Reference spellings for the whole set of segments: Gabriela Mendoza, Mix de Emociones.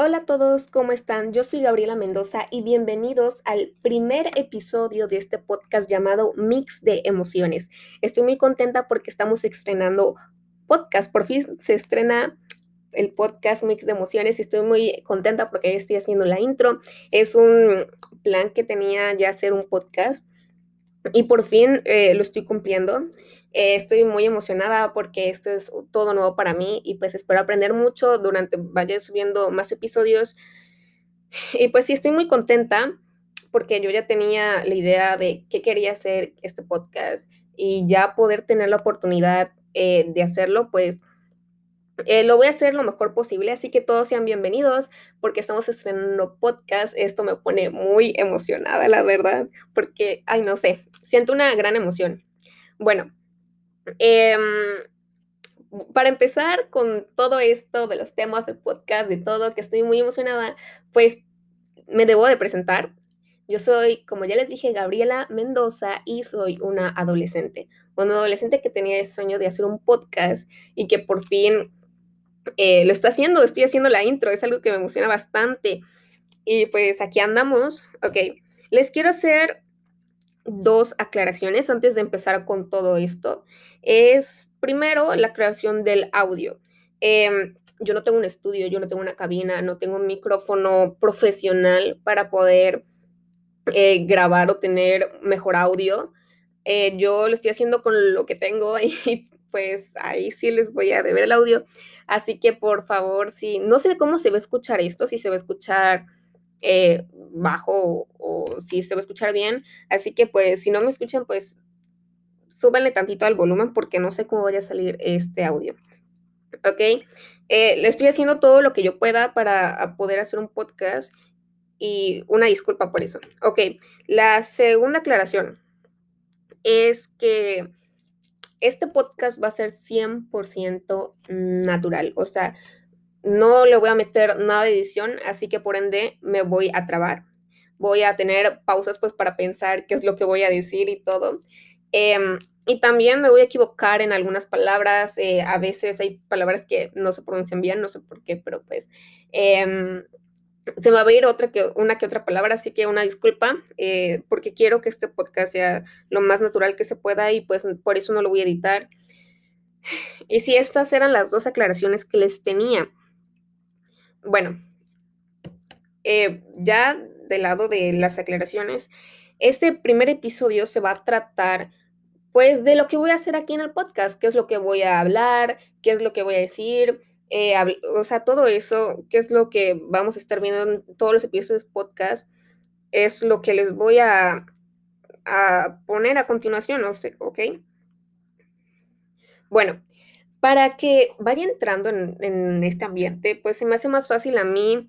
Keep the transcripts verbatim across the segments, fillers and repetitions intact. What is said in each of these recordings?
Hola a todos, ¿cómo están? Yo soy Gabriela Mendoza y bienvenidos al primer episodio de este podcast llamado Mix de Emociones. Estoy muy contenta porque estamos estrenando podcast, por fin se estrena el podcast Mix de Emociones y estoy muy contenta porque estoy haciendo la intro. Es un plan que tenía ya hacer un podcast y por fin eh, lo estoy cumpliendo. Eh, estoy muy emocionada porque esto es todo nuevo para mí y pues espero aprender mucho durante vaya subiendo más episodios. Y pues sí, estoy muy contenta porque yo ya tenía la idea de qué quería hacer este podcast y ya poder tener la oportunidad eh, de hacerlo, pues eh, lo voy a hacer lo mejor posible. Así que todos sean bienvenidos porque estamos estrenando podcast. Esto me pone muy emocionada, la verdad, porque, ay, no sé, siento una gran emoción. Bueno. Eh, para empezar con todo esto de los temas del podcast, de todo, que estoy muy emocionada, pues me debo de presentar. Yo soy, como ya les dije, Gabriela Mendoza y soy una adolescente. Una adolescente que tenía el sueño de hacer un podcast y que por fin eh, lo está haciendo. Estoy haciendo la intro, es algo que me emociona bastante. Y pues aquí andamos. Ok, les quiero hacer dos aclaraciones antes de empezar con todo esto. Es primero la creación del audio. Eh, yo no tengo un estudio, yo no tengo una cabina, no tengo un micrófono profesional para poder eh, grabar o tener mejor audio. Eh, yo lo estoy haciendo con lo que tengo y pues ahí sí les voy a deber el audio. Así que por favor, si no sé cómo se va a escuchar esto, si se va a escuchar Eh, bajo o, o si se va a escuchar bien, así que pues si no me escuchan pues súbanle tantito al volumen porque no sé cómo vaya a salir este audio. Ok, eh, le estoy haciendo todo lo que yo pueda para poder hacer un podcast y una disculpa por eso. Ok, la segunda aclaración es que este podcast va a ser cien por ciento natural, o sea, no le voy a meter nada de edición, así que por ende me voy a trabar. Voy a tener pausas pues para pensar qué es lo que voy a decir y todo. Eh, y también me voy a equivocar en algunas palabras. Eh, a veces hay palabras que no se pronuncian bien, no sé por qué, pero pues eh, se me va a ir otra que, una que otra palabra, así que una disculpa, eh, porque quiero que este podcast sea lo más natural que se pueda y pues por eso no lo voy a editar. Y sí, estas eran las dos aclaraciones que les tenía. Bueno, eh, ya del lado de las aclaraciones, este primer episodio se va a tratar, pues, de lo que voy a hacer aquí en el podcast, qué es lo que voy a hablar, qué es lo que voy a decir, eh, hab- o sea, todo eso, qué es lo que vamos a estar viendo en todos los episodios de podcast, es lo que les voy a, a poner a continuación, no sé, ¿ok? Bueno. Para que vaya entrando en, en este ambiente, pues se me hace más fácil a mí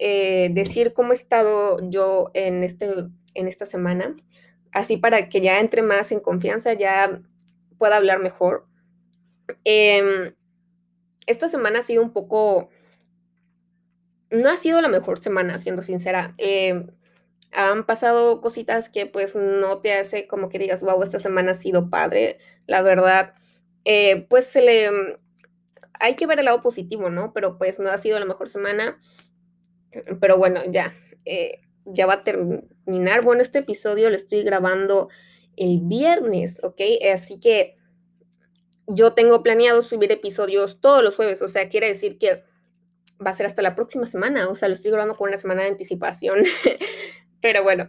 eh, decir cómo he estado yo en, este, en esta semana, así para que ya entre más en confianza, ya pueda hablar mejor. Eh, esta semana ha sido un poco, no ha sido la mejor semana, siendo sincera. Eh, han pasado cositas que pues no te hace como que digas, wow, esta semana ha sido padre, la verdad. Eh, pues se le hay que ver el lado positivo, ¿no? Pero pues no ha sido la mejor semana. Pero bueno, ya, eh, ya va a terminar. Bueno, este episodio lo estoy grabando el viernes, ¿ok? Así que yo tengo planeado subir episodios todos los jueves. O sea, quiere decir que va a ser hasta la próxima semana. O sea, lo estoy grabando con una semana de anticipación. Pero bueno,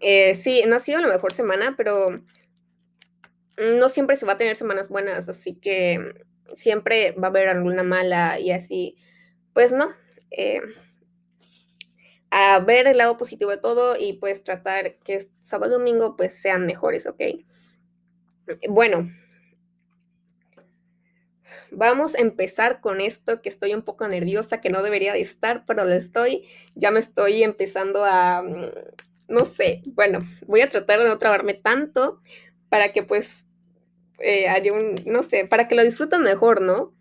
eh, sí, no ha sido la mejor semana, pero no siempre se va a tener semanas buenas, así que siempre va a haber alguna mala y así, pues no, eh, a ver el lado positivo de todo y pues tratar que sábado y domingo pues sean mejores, ¿ok? Bueno, vamos a empezar con esto que estoy un poco nerviosa, que no debería de estar, pero lo estoy, ya me estoy empezando a, no sé, bueno, voy a tratar de no trabarme tanto, para que pues eh, haya un, no sé, para que lo disfruten mejor, ¿no?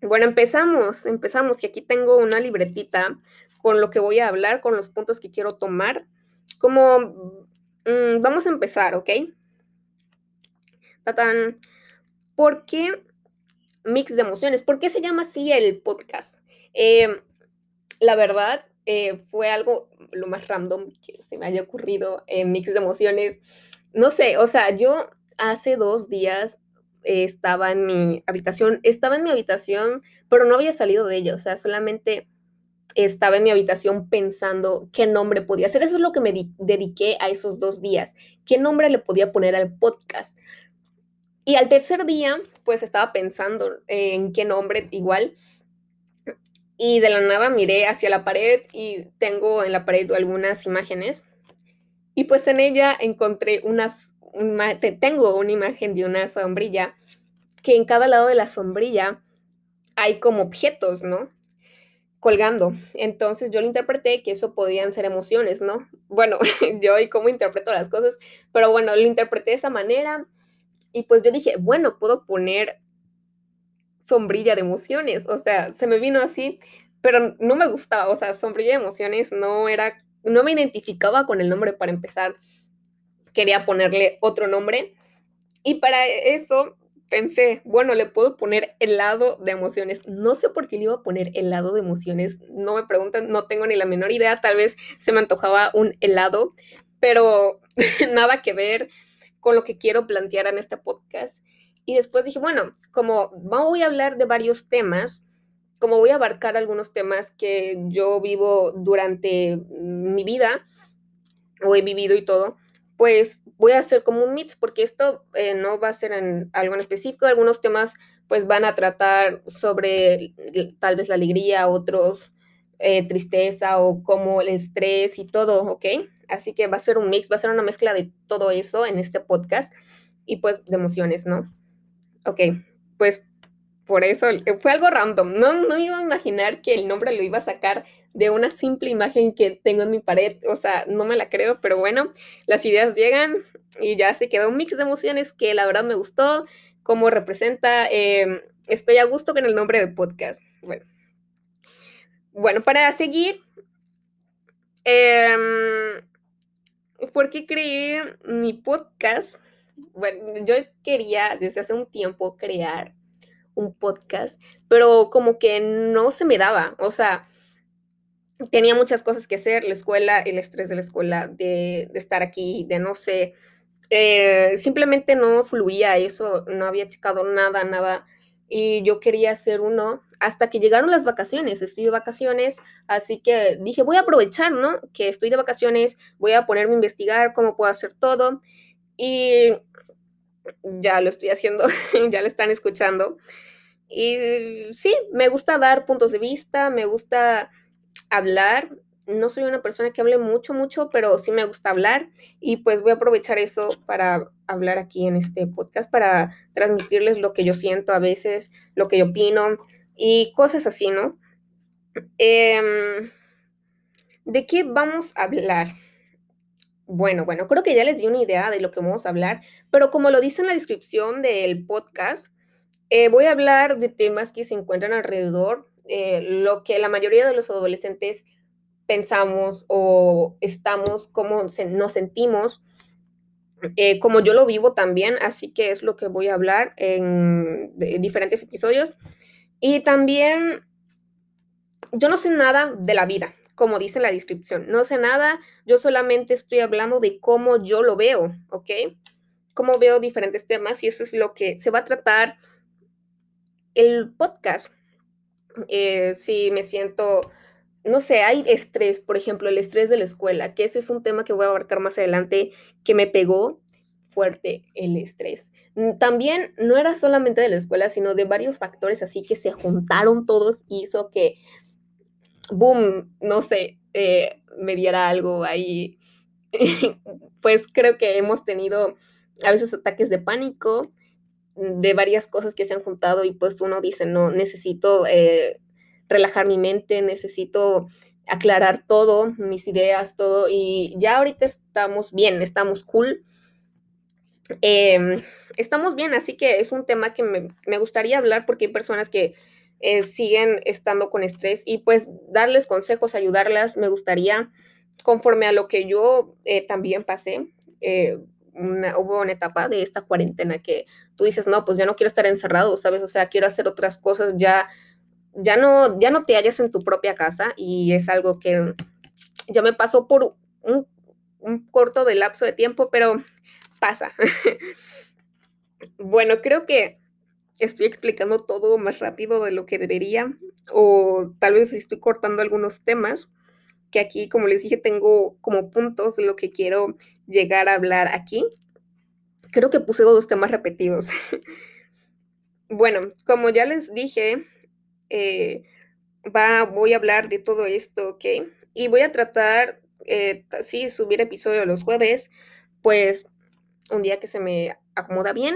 Bueno, empezamos, empezamos, que aquí tengo una libretita con lo que voy a hablar, con los puntos que quiero tomar. Como, mmm, vamos a empezar, ¿ok? Tatán, ¿por qué Mix de Emociones? ¿Por qué se llama así el podcast? Eh, la verdad, eh, fue algo lo más random que se me haya ocurrido en Mix de Emociones. No sé, o sea, yo hace dos días eh, estaba en mi habitación, estaba en mi habitación, pero no había salido de ella, o sea, solamente estaba en mi habitación pensando qué nombre podía hacer. Eso es lo que me di- dediqué a esos dos días, qué nombre le podía poner al podcast. Y al tercer día, pues estaba pensando en qué nombre igual, y de la nada miré hacia la pared y tengo en la pared algunas imágenes, y pues en ella encontré unas, una, tengo una imagen de una sombrilla, que en cada lado de la sombrilla hay como objetos, ¿no? Colgando. Entonces yo lo interpreté que eso podían ser emociones, ¿no? Bueno, yo y cómo interpreto las cosas, pero bueno, lo interpreté de esa manera. Y pues yo dije, bueno, puedo poner sombrilla de emociones, o sea, se me vino así, pero no me gustaba, o sea, sombrilla de emociones no era, no me identificaba con el nombre para empezar, quería ponerle otro nombre, y para eso pensé, bueno, le puedo poner helado de emociones, no sé por qué le iba a poner helado de emociones, no me preguntan, no tengo ni la menor idea, tal vez se me antojaba un helado, pero nada que ver con lo que quiero plantear en este podcast. Y después dije, bueno, como voy a hablar de varios temas, como voy a abarcar algunos temas que yo vivo durante mi vida, o he vivido y todo, pues voy a hacer como un mix, porque esto eh, no va a ser en algo en específico. Algunos temas pues van a tratar sobre tal vez la alegría, otros eh, tristeza, o como el estrés y todo, ¿ok? Así que va a ser un mix, va a ser una mezcla de todo eso en este podcast y pues de emociones, ¿no? Ok, pues por eso fue algo random. No, no iba a imaginar que el nombre lo iba a sacar de una simple imagen que tengo en mi pared. O sea, no me la creo, pero bueno, las ideas llegan y ya se quedó un mix de emociones que la verdad me gustó, cómo representa. Eh, estoy a gusto con el nombre del podcast. Bueno, bueno para seguir... Eh, ¿Por qué creé mi podcast? Bueno, yo quería desde hace un tiempo crear un podcast, pero como que no se me daba. O sea, tenía muchas cosas que hacer, la escuela, el estrés de la escuela, de, de estar aquí, de no sé. Eh, simplemente no fluía eso, no había checado nada, nada. Y yo quería hacer uno hasta que llegaron las vacaciones. Estoy de vacaciones, así que dije, voy a aprovechar, ¿no? Que estoy de vacaciones, voy a ponerme a investigar cómo puedo hacer todo. Y ya lo estoy haciendo, ya lo están escuchando. Y sí, me gusta dar puntos de vista, me gusta hablar. No soy una persona que hable mucho, mucho, pero sí me gusta hablar. Y pues voy a aprovechar eso para hablar aquí en este podcast, para transmitirles lo que yo siento a veces, lo que yo opino y cosas así, ¿no? Eh, ¿De qué vamos a hablar? Bueno, bueno, creo que ya les di una idea de lo que vamos a hablar, pero como lo dice en la descripción del podcast, eh, voy a hablar de temas que se encuentran alrededor, eh, lo que la mayoría de los adolescentes pensamos o estamos, cómo se, nos sentimos, eh, como yo lo vivo también, así que es lo que voy a hablar en de, diferentes episodios. Y también, yo no sé nada de la vida, como dice en la descripción, no sé nada, yo solamente estoy hablando de cómo yo lo veo, ¿ok? Cómo veo diferentes temas y eso es lo que se va a tratar el podcast. Eh, si me siento... No sé, hay estrés, por ejemplo, el estrés de la escuela, que ese es un tema que voy a abarcar más adelante, que me pegó fuerte el estrés. También no era solamente de la escuela, sino de varios factores, así que se juntaron todos y hizo que, boom, no sé, eh, me diera algo ahí. Pues creo que hemos tenido a veces ataques de pánico, de varias cosas que se han juntado y pues uno dice, no, necesito... Eh, relajar mi mente, necesito aclarar todo, mis ideas, todo, y ya ahorita estamos bien, estamos cool, eh, estamos bien, así que es un tema que me, me gustaría hablar porque hay personas que eh, siguen estando con estrés y pues darles consejos, ayudarlas, me gustaría, conforme a lo que yo eh, también pasé, eh, Una, hubo una etapa de esta cuarentena que tú dices, no, pues ya no quiero estar encerrado, ¿sabes? O sea, quiero hacer otras cosas, ya ya no, ya no te hallas en tu propia casa, y es algo que ya me pasó por un, un corto de lapso de tiempo, pero pasa. Bueno, creo que estoy explicando todo más rápido de lo que debería, o tal vez estoy cortando algunos temas, que aquí, como les dije, tengo como puntos de lo que quiero llegar a hablar aquí. Creo que puse dos temas repetidos. Bueno, como ya les dije, eh, va, voy a hablar de todo esto, ¿ok? Y voy a tratar, eh, sí, subir episodio los jueves, pues un día que se me acomoda bien.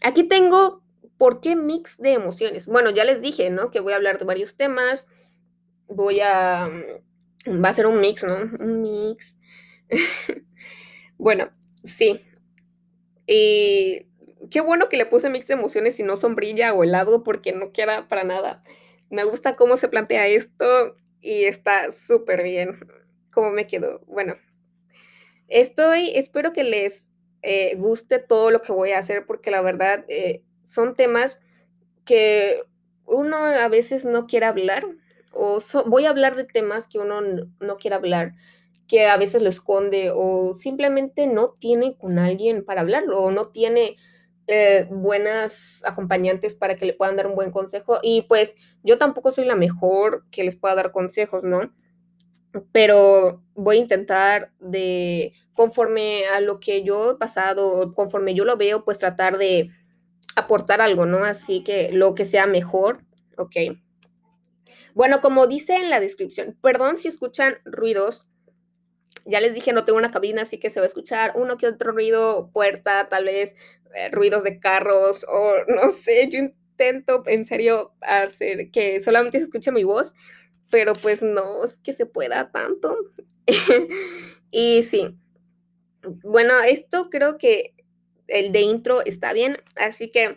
Aquí tengo por qué mix de emociones. Bueno, ya les dije, ¿no? Que voy a hablar de varios temas. Voy a... Va a ser un mix, ¿no? Un mix. Bueno, sí. Y qué bueno que le puse mix de emociones y no sombrilla o helado, porque no queda para nada. Me gusta cómo se plantea esto y está súper bien. ¿Cómo me quedó? Bueno, estoy... Espero que les... Eh, guste todo lo que voy a hacer, porque la verdad eh, son temas que uno a veces no quiere hablar, o so- voy a hablar de temas que uno no, no quiere hablar, que a veces lo esconde o simplemente no tiene con alguien para hablarlo, o no tiene eh, buenas acompañantes para que le puedan dar un buen consejo, y pues yo tampoco soy la mejor que les pueda dar consejos, ¿no? Pero voy a intentar de, conforme a lo que yo he pasado, conforme yo lo veo, pues tratar de aportar algo, ¿no? Así que lo que sea mejor, ok. Bueno, como dice en la descripción, perdón si escuchan ruidos. Ya les dije, no tengo una cabina, así que se va a escuchar uno que otro ruido, puerta, tal vez eh, ruidos de carros, o no sé, yo intento en serio hacer que solamente se escuche mi voz. Pero pues no es que se pueda tanto. Y sí. Bueno, esto creo que el de intro está bien. Así que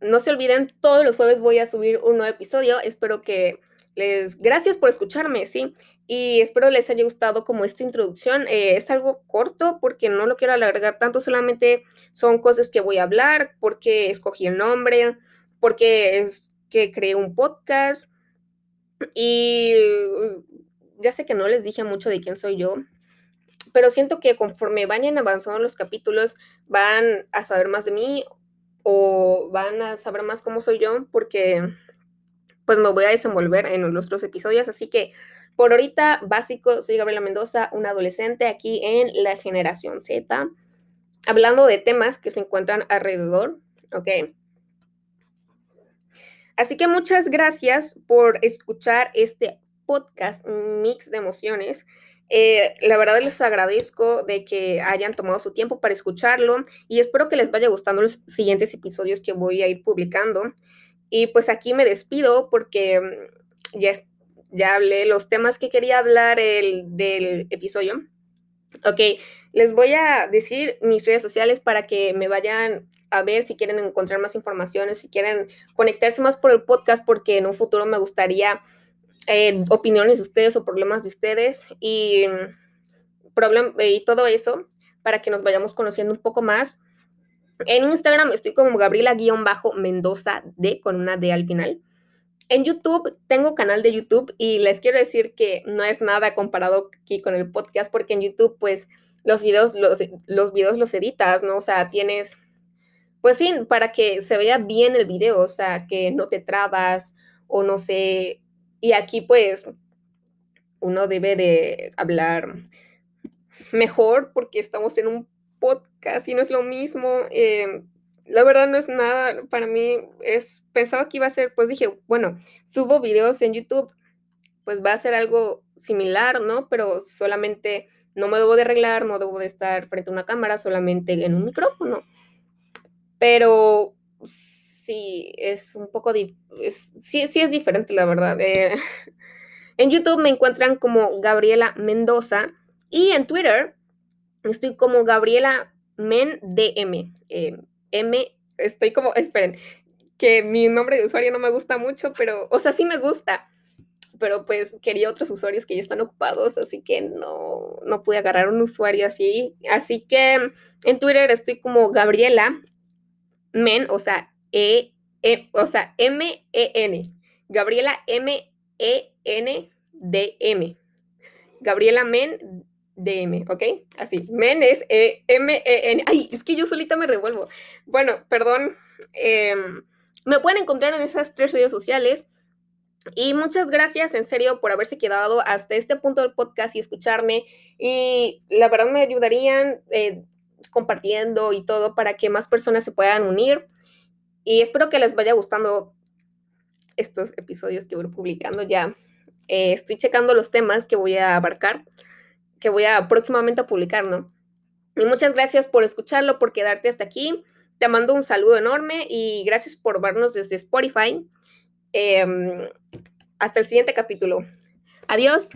no se olviden, todos los jueves voy a subir un nuevo episodio. Espero que les... Gracias por escucharme, sí. Y espero les haya gustado como esta introducción. Eh, es algo corto porque no lo quiero alargar tanto. Solamente son cosas que voy a hablar, porque escogí el nombre, porque es que creé un podcast. Y ya sé que no les dije mucho de quién soy yo, pero siento que conforme vayan avanzando los capítulos, van a saber más de mí, o van a saber más cómo soy yo, porque pues me voy a desenvolver en los otros episodios. Así que por ahorita, básico, soy Gabriela Mendoza, una adolescente aquí en la generación Z, hablando de temas que se encuentran alrededor, ¿ok? Así que muchas gracias por escuchar este podcast Mix de Emociones. Eh, la verdad les agradezco de que hayan tomado su tiempo para escucharlo, y espero que les vaya gustando los siguientes episodios que voy a ir publicando. Y pues aquí me despido porque ya, ya hablé los temas que quería hablar el, del episodio. Ok, les voy a decir mis redes sociales para que me vayan a ver si quieren encontrar más informaciones, si quieren conectarse más por el podcast, porque en un futuro me gustaría eh, opiniones de ustedes o problemas de ustedes y, problem- y todo eso, para que nos vayamos conociendo un poco más. En Instagram estoy como Gabriela-Mendoza D, con una D al final. En YouTube, tengo canal de YouTube, y les quiero decir que no es nada comparado aquí con el podcast, porque en YouTube, pues, los videos los, los videos los editas, ¿no? O sea, tienes, pues sí, para que se vea bien el video, o sea, que no te trabas o no sé. Y aquí, pues, uno debe de hablar mejor porque estamos en un podcast y no es lo mismo. eh, La verdad no es nada, para mí es, pensaba que iba a ser, pues dije, bueno, subo videos en YouTube, pues va a ser algo similar, ¿no? Pero solamente no me debo de arreglar, no debo de estar frente a una cámara, solamente en un micrófono. Pero sí, es un poco, di- es, sí, sí es diferente, la verdad. Eh, en YouTube me encuentran como Gabriela Mendoza, y en Twitter estoy como Gabriela Mendm, eh, M, estoy como, esperen, que mi nombre de usuario no me gusta mucho, pero, o sea, sí me gusta, pero pues quería otros usuarios que ya están ocupados, así que no, no pude agarrar un usuario así, así que en Twitter estoy como Gabriela Men, o sea, E eh, o sea, M E N, Gabriela M E N D M, Gabriela Men D M, ¿ok? Así, Men es eh, M E N, ay, es que yo solita me revuelvo. Bueno, perdón, eh, me pueden encontrar en esas tres redes sociales. Y muchas gracias, en serio, por haberse quedado hasta este punto del podcast y escucharme. Y la verdad me ayudarían eh, compartiendo y todo para que más personas se puedan unir. Y espero que les vaya gustando estos episodios que voy publicando ya. Eh, estoy checando los temas que voy a abarcar, que voy a próximamente a publicar, ¿no? Y muchas gracias por escucharlo, por quedarte hasta aquí. Te mando un saludo enorme y gracias por vernos desde Spotify. Eh, hasta el siguiente capítulo. Adiós.